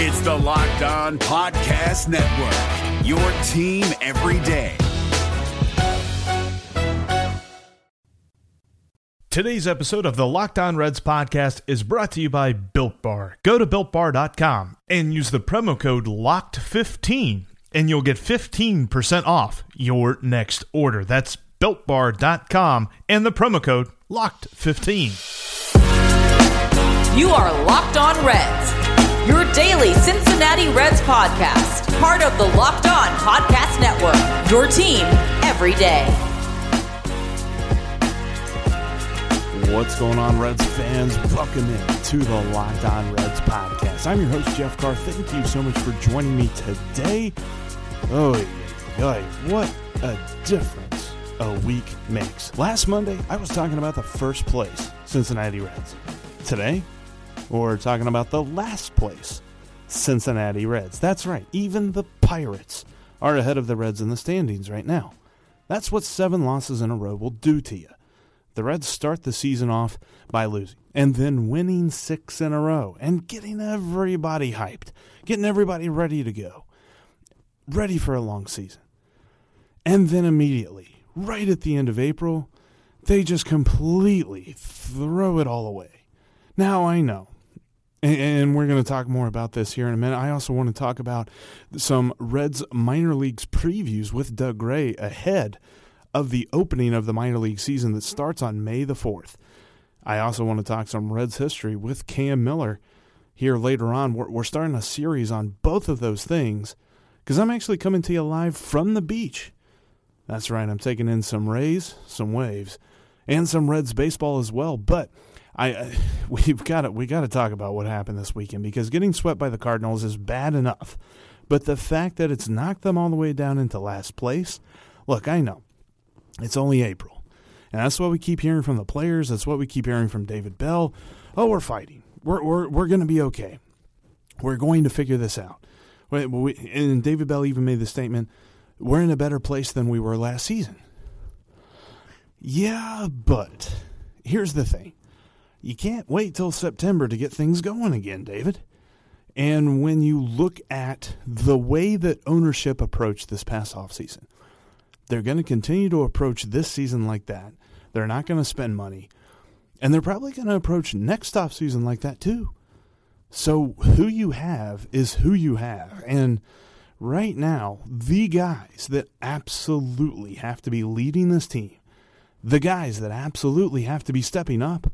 It's the Locked On Podcast Network, your team every day. Today's episode of the Locked On Reds podcast is brought to you by Built Bar. Go to BuiltBar.com and use the promo code LOCKED15 and you'll get 15% off your next order. That's BuiltBar.com and the promo code LOCKED15. You are Locked On Reds, your daily Cincinnati Reds podcast. Part of the Locked On Podcast Network, your team every day. What's going on, Reds fans? Welcome in to the Locked On Reds podcast. I'm your host, Jeff Carr. Thank you so much for joining me today. What a difference a week makes. Last Monday, I was talking about the first place Cincinnati Reds. Today, we're talking about the last place Cincinnati Reds. That's right. Even the Pirates are ahead of the Reds in the standings right now. That's what 7 losses in a row will do to you. The Reds start the season off by losing and then winning 6 in a row and getting everybody hyped, getting everybody ready to go, ready for a long season. And then immediately, right at the end of April, they just completely throw it all away. Now I know. And we're going to talk more about this here in a minute. I also want to talk about some Reds minor leagues previews with Doug Gray ahead of the opening of the minor league season that starts on May the 4th. I also want to talk some Reds history with Cam Miller here later on. We're starting a series on both of those things because I'm actually coming to you live from the beach. That's right, I'm taking in some rays, some waves, and some Reds baseball as well, but we've got to talk about what happened this weekend, because getting swept by the Cardinals is bad enough, but the fact that it's knocked them all the way down into last place. Look, I know it's only April, and that's what we keep hearing from the players. That's what we keep hearing from David Bell. Oh, we're fighting. We're going to be okay. We're going to figure this out. And David Bell even made the statement, "We're in a better place than we were last season." Yeah, but here's the thing. You can't wait till September to get things going again, David. And when you look at the way that ownership approached this past offseason, they're going to continue to approach this season like that. They're not going to spend money. And they're probably going to approach next offseason like that too. So who you have is who you have. And right now, the guys that absolutely have to be leading this team, the guys that absolutely have to be stepping up,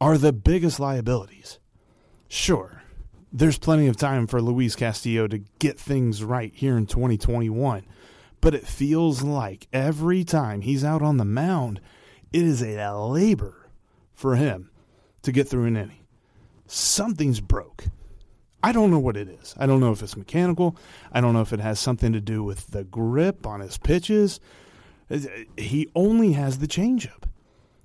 are the biggest liabilities. Sure, there's plenty of time for Luis Castillo to get things right here in 2021, but it feels like every time he's out on the mound, it is a labor for him to get through an inning. Something's broke. I don't know what it is. I don't know if it's mechanical. I don't know if it has something to do with the grip on his pitches. He only has the changeup.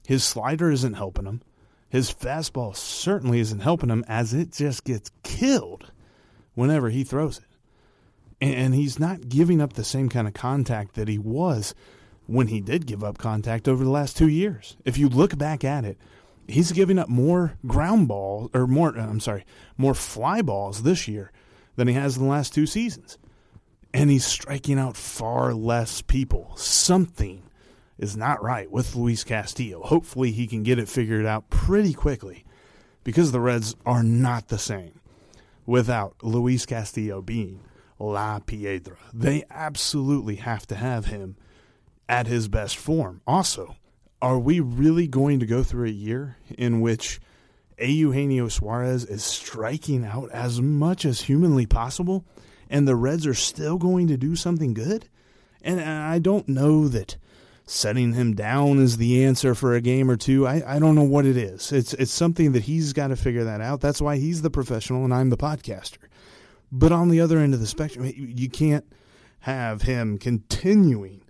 His slider isn't helping him. His fastball certainly isn't helping him, as it just gets killed whenever he throws it. And he's not giving up the same kind of contact that he was when he did give up contact over the last 2 years. If you look back at it, he's giving up more ground balls, or more fly balls this year than he has in the last 2 seasons. And he's striking out far less people. Something is not right with Luis Castillo. Hopefully he can get it figured out pretty quickly, because the Reds are not the same without Luis Castillo being La Piedra. They absolutely have to have him at his best form. Also, are we really going to go through a year in which Eugenio Suarez is striking out as much as humanly possible, and the Reds are still going to do something good? And I don't know that setting him down is the answer for a game or two. I don't know what it is. It's something that he's got to figure that out. That's why he's the professional and I'm the podcaster. But on the other end of the spectrum, you can't have him continuing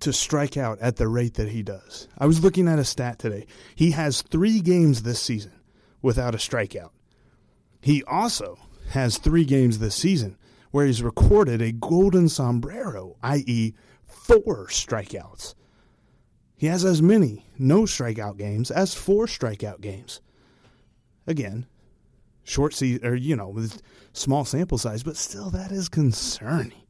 to strike out at the rate that he does. I was looking at a stat today. He has 3 games this season without a strikeout. He also has 3 games this season where he's recorded a golden sombrero, i.e., 4 strikeouts. He has as many no strikeout games as 4 strikeout games. Again, short season, or, you know, with small sample size, but still that is concerning.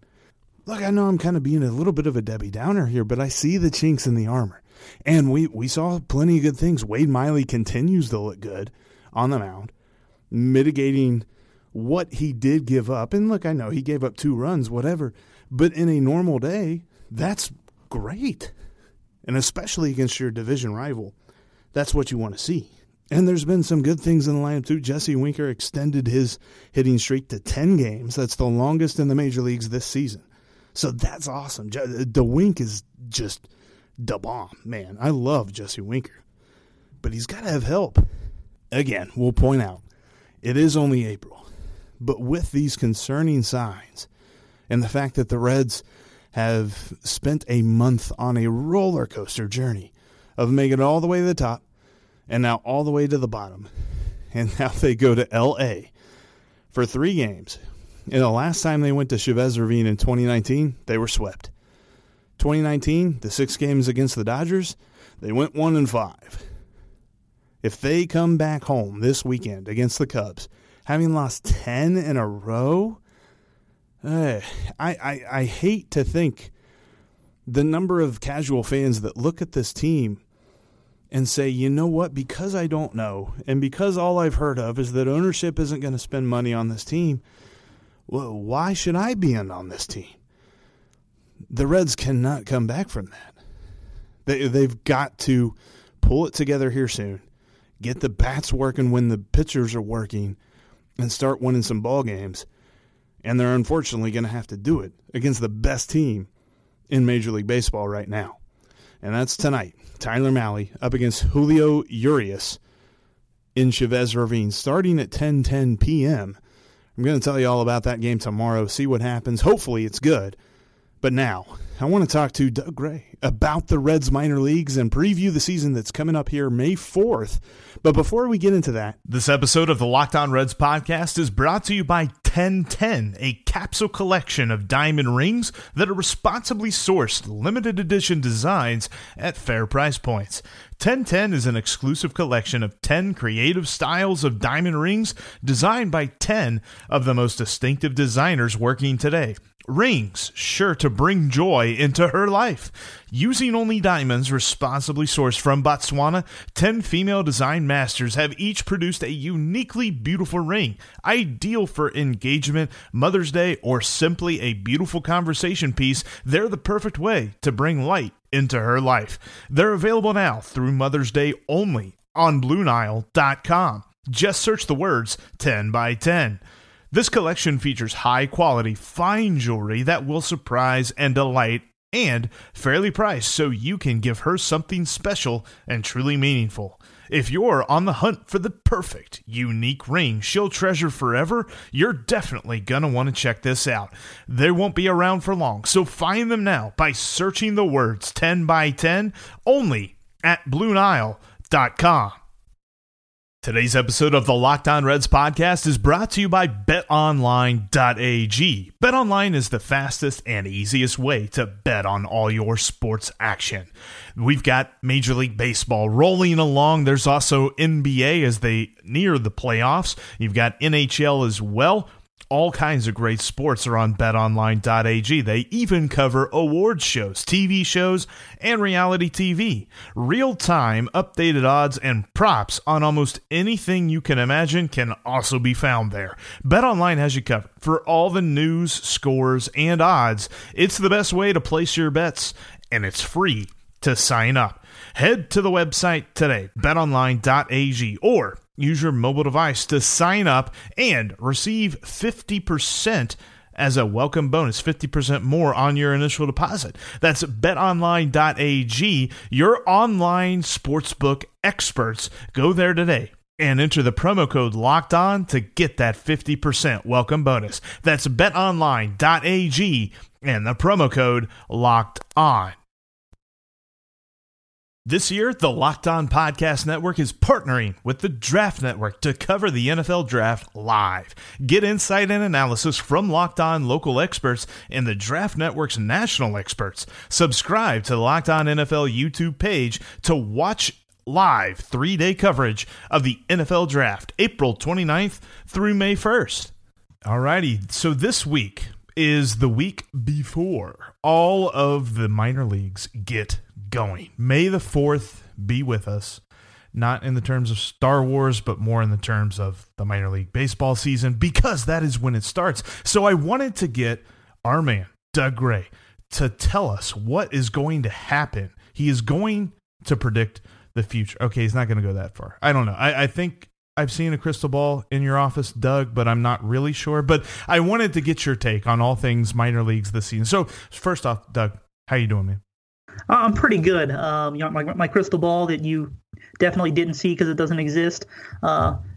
Look, I know I'm kind of being a little bit of a Debbie Downer here, but I see the chinks in the armor. And we saw plenty of good things. Wade Miley continues to look good on the mound, mitigating what he did give up. And look, I know he gave up 2 runs, whatever, but in a normal day, that's great. And especially against your division rival, that's what you want to see. And there's been some good things in the lineup too. Jesse Winker extended his hitting streak to 10 games. That's the longest in the major leagues this season. So that's awesome. The Wink is just the bomb, man. I love Jesse Winker, but he's got to have help. Again, we'll point out, it is only April, but with these concerning signs and the fact that the Reds have spent a month on a roller coaster journey of making it all the way to the top and now all the way to the bottom, and now they go to L.A. for 3 games. And the last time they went to Chavez Ravine in 2019, they were swept. 2019, the 6 games against the Dodgers, they went 1-5. If they come back home this weekend against the Cubs, having lost 10 in a row, I hate to think the number of casual fans that look at this team and say, you know what, because I don't know, and because all I've heard of is that ownership isn't going to spend money on this team, well, why should I be in on this team? The Reds cannot come back from that. They've got to pull it together here soon, get the bats working when the pitchers are working, and start winning some ball games. And they're unfortunately going to have to do it against the best team in Major League Baseball right now. And that's tonight. Tyler Malley up against Julio Urias in Chavez Ravine starting at 10:10 p.m. I'm going to tell you all about that game tomorrow, see what happens. Hopefully it's good. But now, I want to talk to Doug Gray about the Reds minor leagues and preview the season that's coming up here May 4th. But before we get into that, this episode of the Locked On Reds podcast is brought to you by 1010, a capsule collection of diamond rings that are responsibly sourced, limited edition designs at fair price points. 1010 is an exclusive collection of 10 creative styles of diamond rings designed by 10 of the most distinctive designers working today. Rings sure to bring joy into her life. Using only diamonds responsibly sourced from Botswana, 10 female design masters have each produced a uniquely beautiful ring, ideal for engagement, Mother's Day, or simply a beautiful conversation piece. They're the perfect way to bring light into her life. They're available now through Mother's Day only on BlueNile.com. Just search the words 10 by 10. This collection features high-quality, fine jewelry that will surprise and delight, and fairly priced so you can give her something special and truly meaningful. If you're on the hunt for the perfect, unique ring she'll treasure forever, you're definitely going to want to check this out. They won't be around for long, so find them now by searching the words 10 by 10 only at BlueNile.com. Today's episode of the Locked On Reds podcast is brought to you by BetOnline.ag. BetOnline is the fastest and easiest way to bet on all your sports action. We've got Major League Baseball rolling along. There's also NBA as they near the playoffs. You've got NHL as well. All kinds of great sports are on BetOnline.ag. They even cover award shows, TV shows, and reality TV. Real-time updated odds and props on almost anything you can imagine can also be found there. BetOnline has you covered for all the news, scores, and odds. It's the best way to place your bets, and it's free to sign up. Head to the website today, BetOnline.ag, or use your mobile device to sign up and receive 50% as a welcome bonus, 50% more on your initial deposit. That's betonline.ag, your online sportsbook experts. Go there today and enter the promo code Locked On to get that 50% welcome bonus. That's betonline.ag and the promo code Locked On. This year, the Locked On Podcast Network is partnering with the Draft Network to cover the NFL Draft live. Get insight and analysis from Locked On local experts and the Draft Network's national experts. Subscribe to the Locked On NFL YouTube page to watch live three-day coverage of the NFL Draft, April 29th through May 1st. All righty, so this week is the week before all of the minor leagues get going. May the 4th be with us, not in the terms of Star Wars, but more in the terms of the minor league baseball season, because that is when it starts. So I wanted to get our man, Doug Gray, to tell us what is going to happen. He is going to predict the future. Okay, he's not going to go that far. I don't know. I think I've seen a crystal ball in your office, Doug, but I'm not really sure. But I wanted to get your take on all things minor leagues this season. So first off, Doug, how you doing, man? I'm pretty good. You know, my crystal ball that you definitely didn't see because it doesn't exist.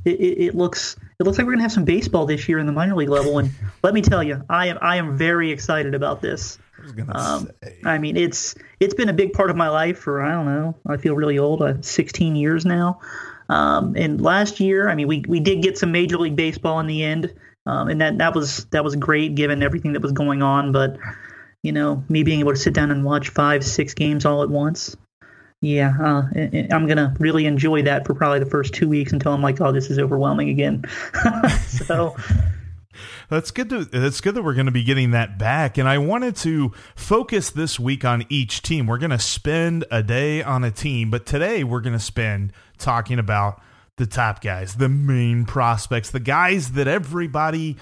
It looks like we're gonna have some baseball this year in the minor league level, and let me tell you, I am very excited about this. I was gonna say. I mean, it's been a big part of my life for, I don't know, I feel really old. I'm 16 years now. And last year, I mean, we did get some Major League Baseball in the end, and that was great given everything that was going on. But you know, me being able to sit down and watch 5-6 games all at once, yeah, I'm gonna really enjoy that for probably the first 2 weeks until I'm like, oh, this is overwhelming again. So. That's good that we're going to be getting that back. And I wanted to focus this week on each team. We're going to spend a day on a team, but today we're going to spend talking about the top guys, the main prospects, the guys that everybody,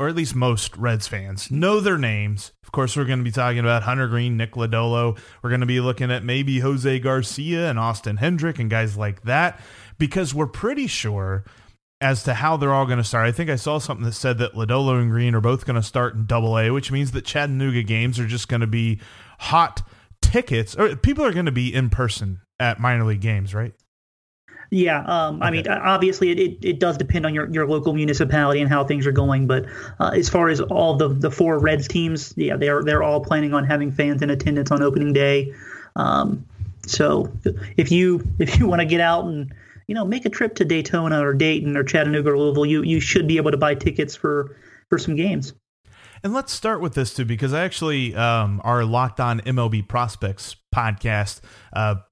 or at least most Reds fans, know their names. Of course, we're going to be talking about Hunter Green, Nick Lodolo. We're going to be looking at maybe Jose Garcia and Austin Hendrick and guys like that, because we're pretty sure as to how they're all going to start. I think I saw something that said that Lodolo and Green are both going to start in Double-A, which means that Chattanooga games are just going to be hot tickets. Or people are going to be in person at minor league games, right? Yeah. Okay. I mean, obviously it does depend on your local municipality and how things are going. But as far as all the four Reds teams, yeah, they're all planning on having fans in attendance on opening day. So if you want to get out and, you know, make a trip to Daytona or Dayton or Chattanooga or Louisville, you should be able to buy tickets for some games. And let's start with this, too, because I actually, our Locked On MLB Prospects podcast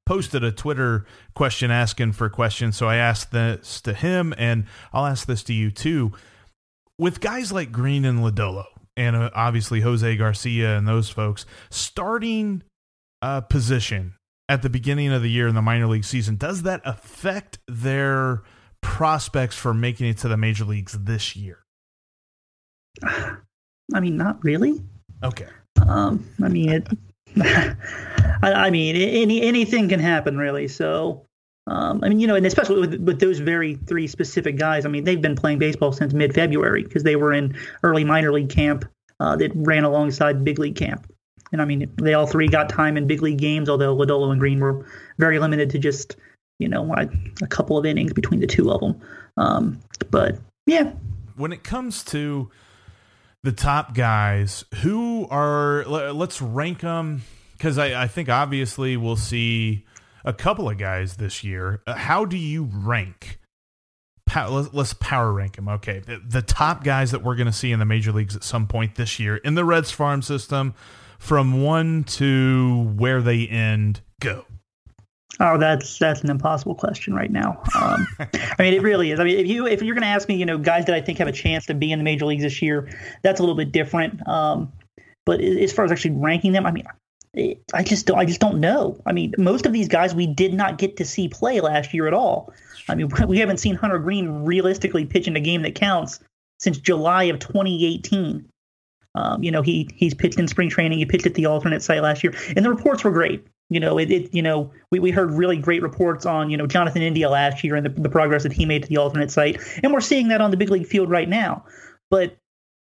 posted a Twitter question asking for questions. So I asked this to him, and I'll ask this to you, too. With guys like Green and Lodolo, and obviously Jose Garcia and those folks, starting position at the beginning of the year in the minor league season, does that affect their prospects for making it to the major leagues this year? I mean, not really. Okay. I mean, anything can happen, really. So, I mean, you know, and especially with those very three specific guys, I mean, they've been playing baseball since mid-February because they were in early minor league camp that ran alongside big league camp. And, I mean, they all three got time in big league games, although Lodolo and Green were very limited to just, you know, a couple of innings between the two of them. But, yeah. When it comes to the top guys, who are – let's rank them, because I think obviously we'll see a couple of guys this year. How do you rank? Let's power rank them. Okay, the top guys that we're going to see in the major leagues at some point this year in the Reds farm system – from one to where they end, go. Oh, that's an impossible question right now. I mean, it really is. I mean, if you're going to ask me, you know, guys that I think have a chance to be in the major leagues this year, that's a little bit different. But as far as actually ranking them, I mean, I just don't know. I mean, most of these guys we did not get to see play last year at all. I mean, we haven't seen Hunter Green realistically pitch in a game that counts since July of 2018. You know, he's pitched in spring training. He pitched at the alternate site last year, and the reports were great. You know, you know, we heard really great reports on, you know, Jonathan India last year and the progress that he made to the alternate site, and we're seeing that on the big league field right now. But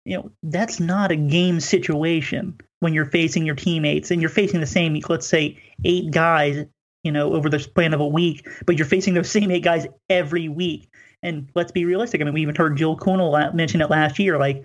you know, that's not a game situation when you're facing your teammates and you're facing the same, let's say, 8 guys, you know, over the span of a week, but you're facing those same 8 guys every week. And let's be realistic. I mean, we even heard Jill Kunal mention it last year, like,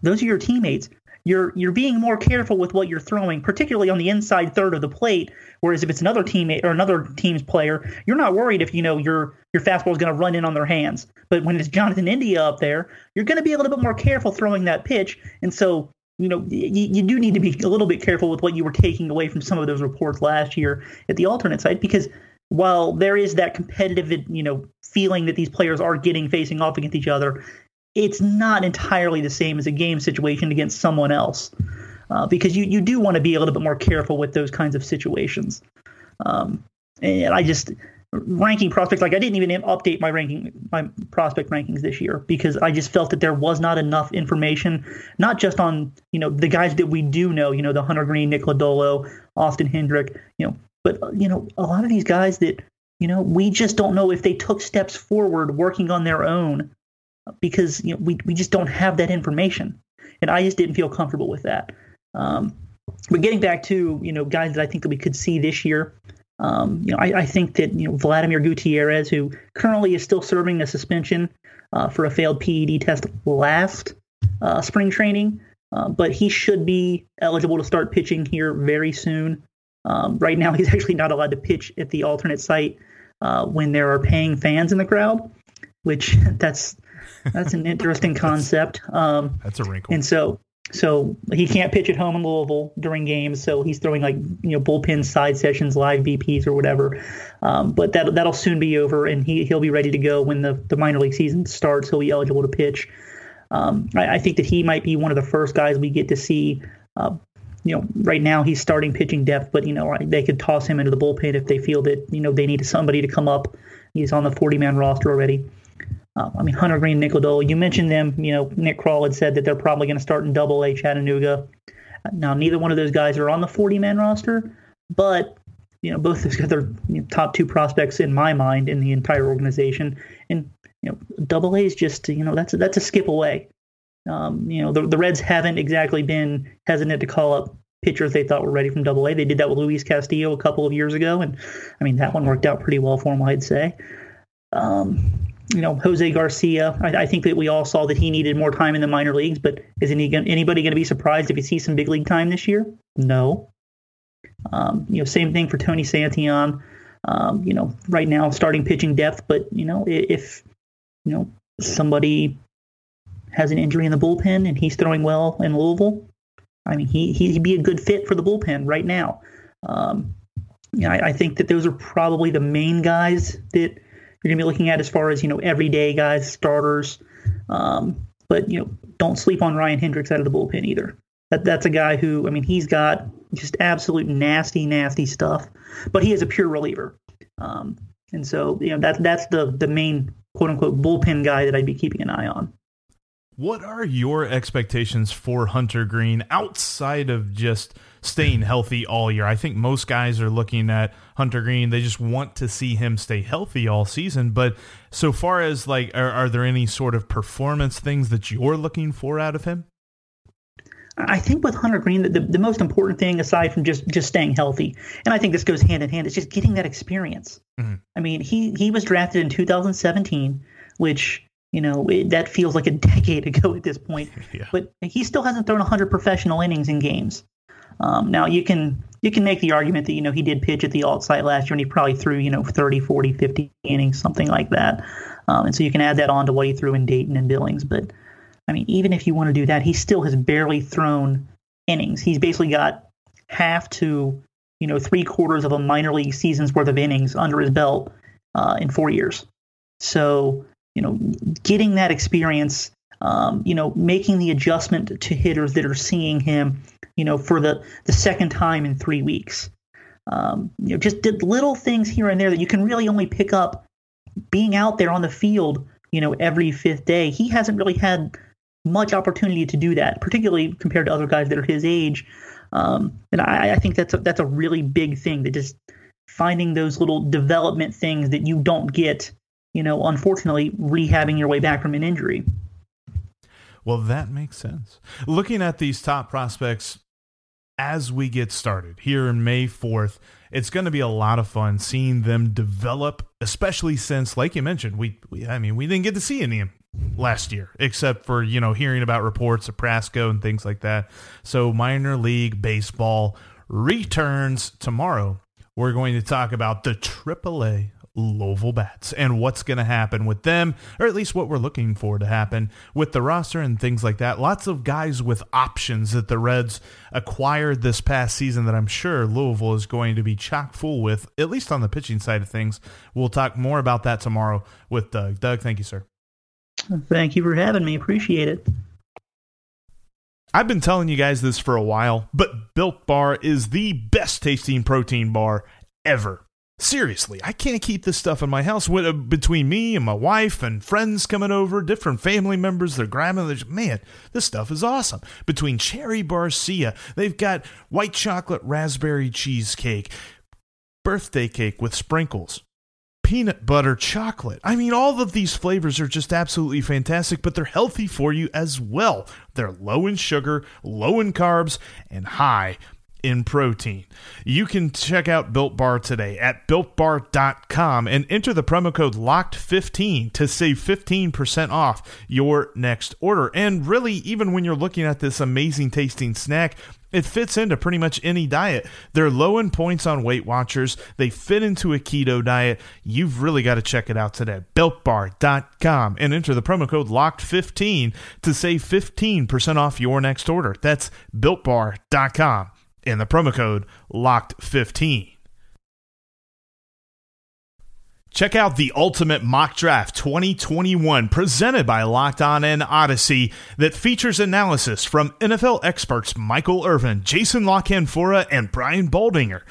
those are your teammates. You're being more careful with what you're throwing, particularly on the inside third of the plate. Whereas if it's another teammate or another team's player, you're not worried if you know your fastball is going to run in on their hands. But when it's Jonathan India up there, you're going to be a little bit more careful throwing that pitch. And so, you know, you do need to be a little bit careful with what you were taking away from some of those reports last year at the alternate site, because while there is that competitive, feeling that these players are getting facing off against each other, it's not entirely the same as a game situation against someone else, because you do want to be a little bit more careful with those kinds of situations. And I just ranking prospects, like I didn't even update my prospect rankings this year because I just felt that there was not enough information, not just on, the guys that we do know, the Hunter Green, Nick Lodolo, Austin Hendrick, but a lot of these guys that, we just don't know if they took steps forward working on their own because, we just don't have that information. And I just didn't feel comfortable with that. But getting back to, guys that I think that we could see this year, I think that, Vladimir Gutierrez, who currently is still serving a suspension for a failed PED test last spring training, but he should be eligible to start pitching here very soon. Right now, he's actually not allowed to pitch at the alternate site when there are paying fans in the crowd, which that's an interesting concept. That's a wrinkle. And so he can't pitch at home in Louisville during games. So he's throwing bullpen side sessions, live BPs or whatever. But that'll soon be over, and he'll be ready to go when the minor league season starts. He'll be eligible to pitch. I think that he might be one of the first guys we get to see. Right now he's starting pitching depth, but they could toss him into the bullpen if they feel that they need somebody to come up. He's on the 40-man roster already. Hunter Green, Nick Lodolo, you mentioned them. Nick Kroll had said that they're probably going to start in Double-A Chattanooga. Now, neither one of those guys are on the 40-man roster, but both those guys are top two prospects in my mind in the entire organization. And Double-A is just that's a skip away. The Reds haven't exactly been hesitant to call up pitchers they thought were ready from Double-A. They did that with Luis Castillo a couple of years ago, and that one worked out pretty well for him, I'd say. Jose Garcia, I think that we all saw that he needed more time in the minor leagues, but is anybody going to be surprised if he sees some big league time this year? No. Same thing for Tony Santion. Right now starting pitching depth, but, if, somebody has an injury in the bullpen and he's throwing well in Louisville, he'd be a good fit for the bullpen right now. I think that those are probably the main guys that you're going to be looking at as far as, everyday guys, starters. But, don't sleep on Ryan Hendricks out of the bullpen either. That's a guy who, he's got just absolute nasty, nasty stuff, but he is a pure reliever. And so, that's the main quote unquote bullpen guy that I'd be keeping an eye on. What are your expectations for Hunter Green outside of just staying healthy all year? I think most guys are looking at Hunter Green. They just want to see him stay healthy all season. But so far as are there any sort of performance things that you're looking for out of him? I think with Hunter Green, the most important thing aside from just staying healthy, and I think this goes hand in hand, is just getting that experience. Mm-hmm. He was drafted in 2017, which that feels like a decade ago at this point, yeah. But he still hasn't thrown 100 professional innings in games. Now you can make the argument that, he did pitch at the alt site last year and he probably threw, 30, 40, 50 innings, something like that. And so you can add that on to what he threw in Dayton and Billings. But even if you want to do that, he still has barely thrown innings. He's basically got half to, 3/4 of a minor league season's worth of innings under his belt, in 4 years. So, getting that experience, making the adjustment to hitters that are seeing him, for the second time in 3 weeks. Just did little things here and there that you can really only pick up being out there on the field, every fifth day. He hasn't really had much opportunity to do that, particularly compared to other guys that are his age. And I think that's a really big thing, that just finding those little development things that you don't get, unfortunately, rehabbing your way back from an injury. Well, that makes sense. Looking at these top prospects as we get started here in May 4th, it's going to be a lot of fun seeing them develop, especially since, like you mentioned, we didn't get to see any of them last year, except for, hearing about reports of Prasco and things like that. So minor league baseball returns tomorrow. We're going to talk about the Triple-A Louisville Bats and what's going to happen with them, or at least what we're looking for to happen with the roster and things like that. Lots of guys with options that the Reds acquired this past season that I'm sure Louisville is going to be chock full with, at least on the pitching side of things. We'll talk more about that tomorrow with Doug. Doug, thank you, sir. Thank you for having me. Appreciate it. I've been telling you guys this for a while, but Built Bar is the best tasting protein bar ever. Seriously, I can't keep this stuff in my house. Between me and my wife and friends coming over, different family members, their grandmothers, man, this stuff is awesome. Between Cherry Barcia, they've got white chocolate raspberry cheesecake, birthday cake with sprinkles, peanut butter chocolate. I mean, all of these flavors are just absolutely fantastic, but they're healthy for you as well. They're low in sugar, low in carbs, and high in protein. You can check out Built Bar today at BuiltBar.com and enter the promo code LOCKED15 to save 15% off your next order. And really, even when you're looking at this amazing tasting snack, it fits into pretty much any diet. They're low in points on Weight Watchers. They fit into a keto diet. You've really got to check it out today. BuiltBar.com and enter the promo code LOCKED15 to save 15% off your next order. That's BuiltBar.com. and the promo code LOCKED15. Check out the Ultimate Mock Draft 2021 presented by Locked On and Audacy that features analysis from NFL experts Michael Irvin, Jason LaCanfora, and Brian Baldinger,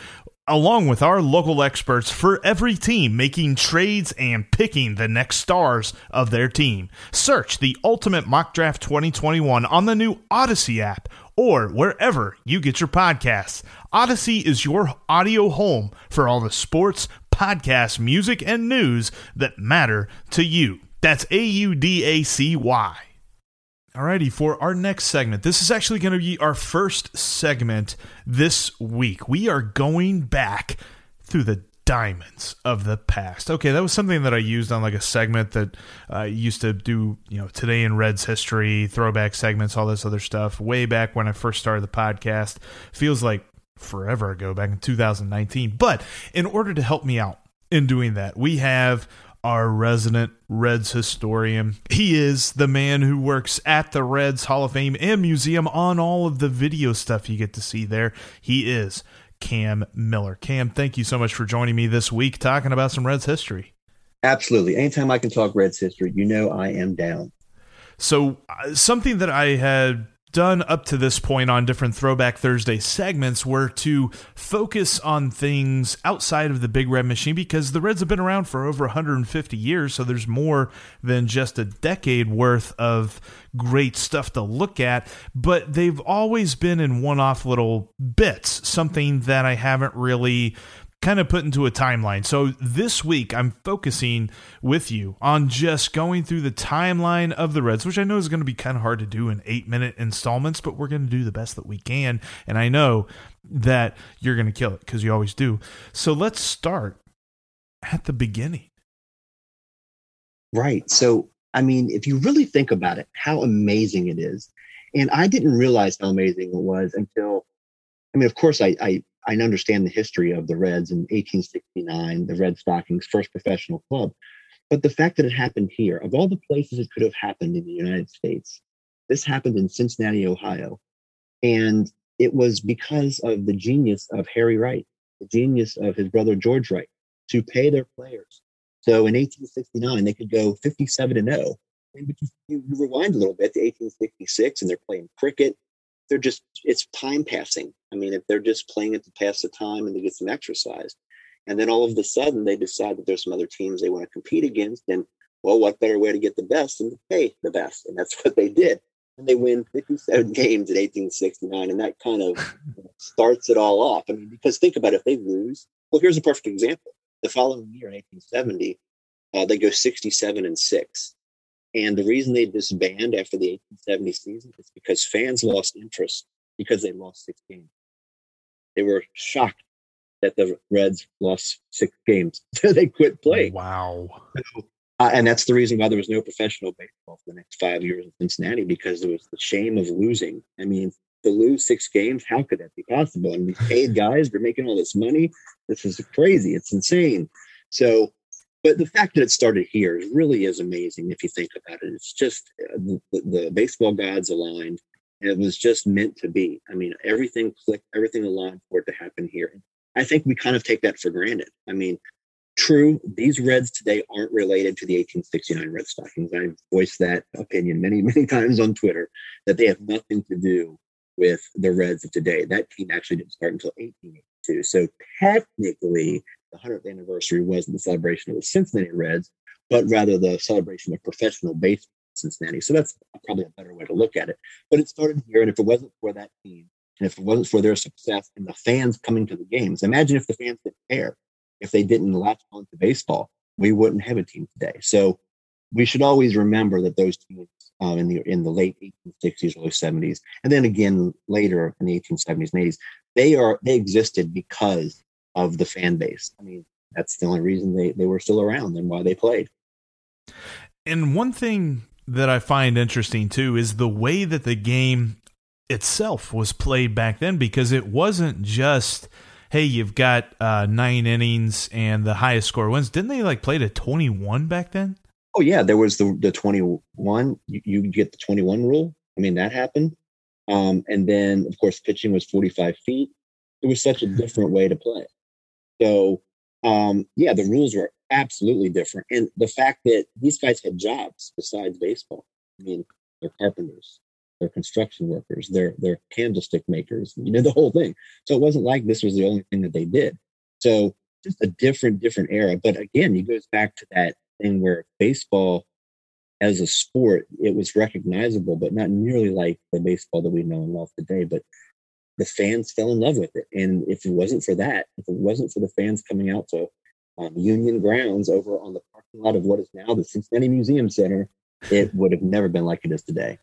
along with our local experts for every team making trades and picking the next stars of their team. Search the Ultimate Mock Draft 2021 on the new Audacy app or wherever you get your podcasts. Audacy is your audio home for all the sports, podcasts, music, and news that matter to you. That's Audacy. Alrighty, for our next segment, this is actually going to be our first segment this week. We are going back through the diamonds of the past. Okay, that was something that I used on like a segment that I used to do, today in Reds history, throwback segments, all this other stuff, way back when I first started the podcast. Feels like forever ago, back in 2019. But in order to help me out in doing that, we have our resident Reds historian. He is the man who works at the Reds Hall of Fame and Museum on all of the video stuff you get to see there. He is Cam Miller. Cam, thank you so much for joining me this week talking about some Reds history. Absolutely. Anytime I can talk Reds history, I am down. So something that I had done up to this point on different Throwback Thursday segments were to focus on things outside of the Big Red Machine because the Reds have been around for over 150 years, so there's more than just a decade worth of great stuff to look at, but they've always been in one-off little bits, something that I haven't really kind of put into a timeline. So this week I'm focusing with you on just going through the timeline of the Reds, which I know is going to be kind of hard to do in 8-minute installments, but we're going to do the best that we can. And I know that you're going to kill it because you always do. So let's start at the beginning. Right. So, if you really think about it, how amazing it is. And I didn't realize how amazing it was until, of course I understand the history of the Reds in 1869, the Red Stockings' first professional club. But the fact that it happened here, of all the places it could have happened in the United States, this happened in Cincinnati, Ohio. And it was because of the genius of Harry Wright, the genius of his brother George Wright, to pay their players. So in 1869, they could go 57-0. But you rewind a little bit to 1866, and they're playing cricket. They're just, it's time passing. If they're just playing it to pass the time and to get some exercise. And then all of a sudden they decide that there's some other teams they want to compete against. And, what better way to get the best than to pay the best? And that's what they did. And they win 57 games in 1869. And that kind of starts it all off. Because think about it, if they lose, here's a perfect example. The following year in 1870, they go 67-6. And the reason they disbanded after the 1870 season is because fans lost interest because they lost 6 games. They were shocked that the Reds lost 6 games. So they quit playing. Wow. And that's the reason why there was no professional baseball for the next 5 years in Cincinnati, because there was the shame of losing. To lose 6 games, how could that be possible? These paid guys, they're making all this money. This is crazy. It's insane. So But the fact that it started here really is amazing if you think about it. It's just the baseball gods aligned. It was just meant to be. I mean, everything clicked, everything aligned for it to happen here. I think we kind of take that for granted. I mean, true, these Reds today aren't related to the 1869 Red Stockings. I've voiced that opinion many, many times on Twitter, that they have nothing to do with the Reds of today. That team actually didn't start until 1882. So technically, the 100th anniversary wasn't the celebration of the Cincinnati Reds, but rather the celebration of professional baseball in Cincinnati. So that's probably a better way to look at it. But it started here, and if it wasn't for that team, and if it wasn't for their success and the fans coming to the games, imagine if the fans didn't care. If they didn't latch on to baseball, we wouldn't have a team today. So we should always remember that those teams in the late 1860s, early 70s, and then again later in the 1870s and 80s, they existed because of the fan base. I mean, that's the only reason they were still around and why they played. And one thing that I find interesting too is the way that the game itself was played back then, because it wasn't just, hey, you've got 9 innings and the highest score wins. Didn't they like play to 21 back then? Oh yeah, there was the 21. You get the 21 rule. I mean, that happened. And then of course pitching was 45 feet. It was such a different way to play. So yeah, the rules were absolutely different. And the fact that these guys had jobs besides baseball. I mean, they're carpenters, they're construction workers, they're candlestick makers, you know, the whole thing. So it wasn't like this was the only thing that they did. So just a different era. But again, it goes back to that thing where baseball as a sport, it was recognizable, but not nearly like the baseball that we know and love today. But the fans fell in love with it. And if it wasn't for that, if it wasn't for the fans coming out to Union Grounds over on the parking lot of what is now the Cincinnati Museum Center, it would have never been like it is today.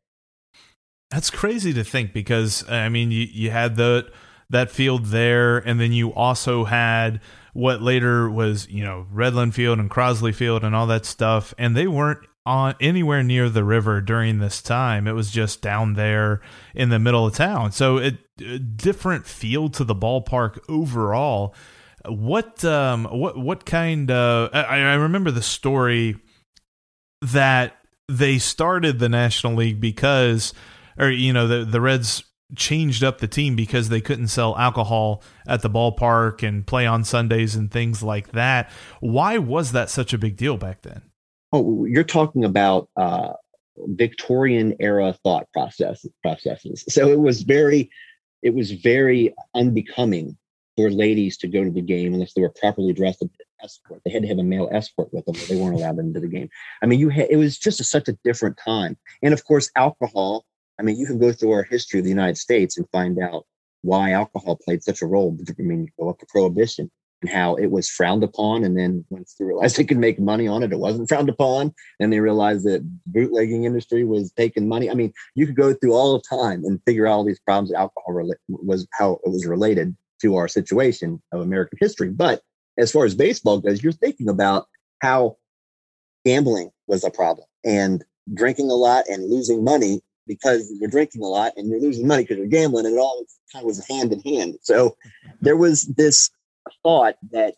That's crazy to think, because I mean, you had that field there, and then you also had what later was, you know, Redland Field and Crosley Field and all that stuff, and they weren't on anywhere near the river during this time. It was just down there in the middle of town. So a different feel to the ballpark overall. What kind of, I remember the story that they started the National League because, or, you know, the Reds changed up the team because they couldn't sell alcohol at the ballpark and play on Sundays and things like that. Why was that such a big deal back then? Oh, you're talking about Victorian era thought processes. So it was very unbecoming for ladies to go to the game unless they were properly dressed as an escort. They had to have a male escort with them, but they weren't allowed into the game. I mean, it was just such a different time. And of course, alcohol. I mean, you can go through our history of the United States and find out why alcohol played such a role. I mean, you go up to Prohibition, and how it was frowned upon, and then once they realized they could make money on it, it wasn't frowned upon, and they realized that the bootlegging industry was taking money. I mean, you could go through all the time and figure out all these problems that alcohol was, how it was related to our situation of American history. But as far as baseball goes, you're thinking about how gambling was a problem, and drinking a lot and losing money because you're drinking a lot and you're losing money because you're gambling, and it all kind of was hand in hand. So there was this thought that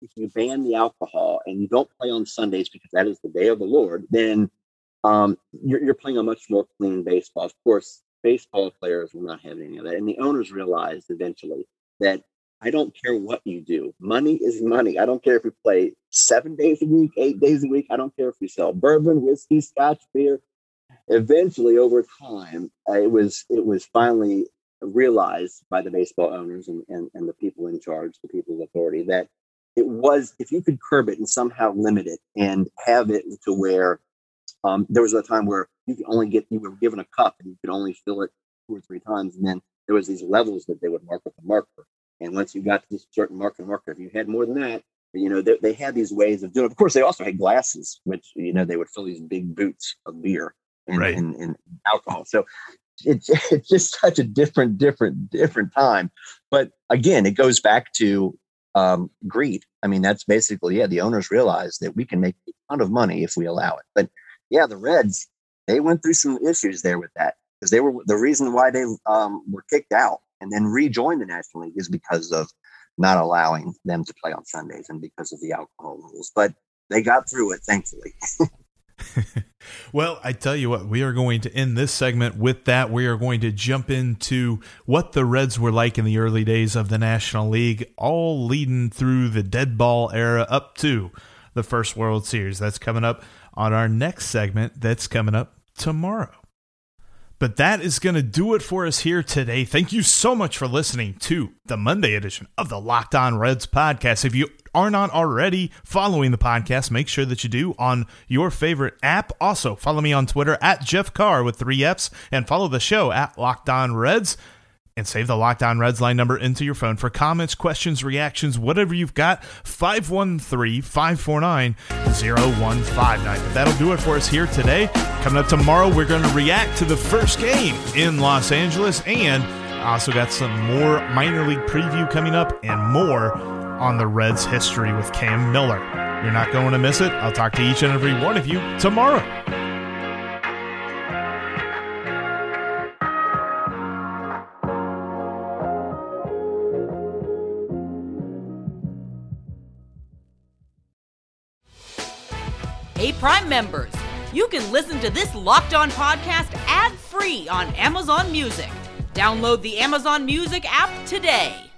if you ban the alcohol and you don't play on Sundays because that is the day of the Lord, then you're playing a much more clean baseball. Of course, baseball players were not having any of that. And the owners realized eventually that I don't care what you do. Money is money. I don't care if you play 7 days a week, 8 days a week. I don't care if you sell bourbon, whiskey, scotch, beer. Eventually, over time, it was finally realized by the baseball owners and the people in charge, the people with authority, that it was, if you could curb it and somehow limit it and have it to where there was a time where you were given a cup and you could only fill it 2 or 3 times, and then there was these levels that they would mark with a marker, and once you got to this certain marker, if you had more than that, you know, they had these ways of doing it. Of course, they also had glasses, which, you know, they would fill these big boots of beer and alcohol. So it's just such a different time. But again, it goes back to greed. I mean, that's basically, the owners realized that we can make a ton of money if we allow it. But yeah, the Reds, they went through some issues there with that, because they were the reason why they were kicked out and then rejoined the National League is because of not allowing them to play on Sundays and because of the alcohol rules. But they got through it, thankfully. Well, I tell you what, we are going to end this segment with that. We are going to jump into what the Reds were like in the early days of the National League, all leading through the dead ball era up to the first World Series. That's coming up on our next segment. That's coming up tomorrow. But that is going to do it for us here today. Thank you so much for listening to the Monday edition of the Locked On Reds podcast. If you are not already following the podcast, make sure that you do on your favorite app. Also, follow me on Twitter at Jeff Carr with 3 F's and follow the show at Locked On Reds. And save the Locked On Reds line number into your phone for comments, questions, reactions, whatever you've got, 513-549-0159. That'll do it for us here today. Coming up tomorrow, we're going to react to the first game in Los Angeles, and also got some more minor league preview coming up and more on the Reds history with Cam Miller. You're not going to miss it. I'll talk to each and every one of you tomorrow. Hey, Prime members, you can listen to this Locked On podcast ad-free on Amazon Music. Download the Amazon Music app today.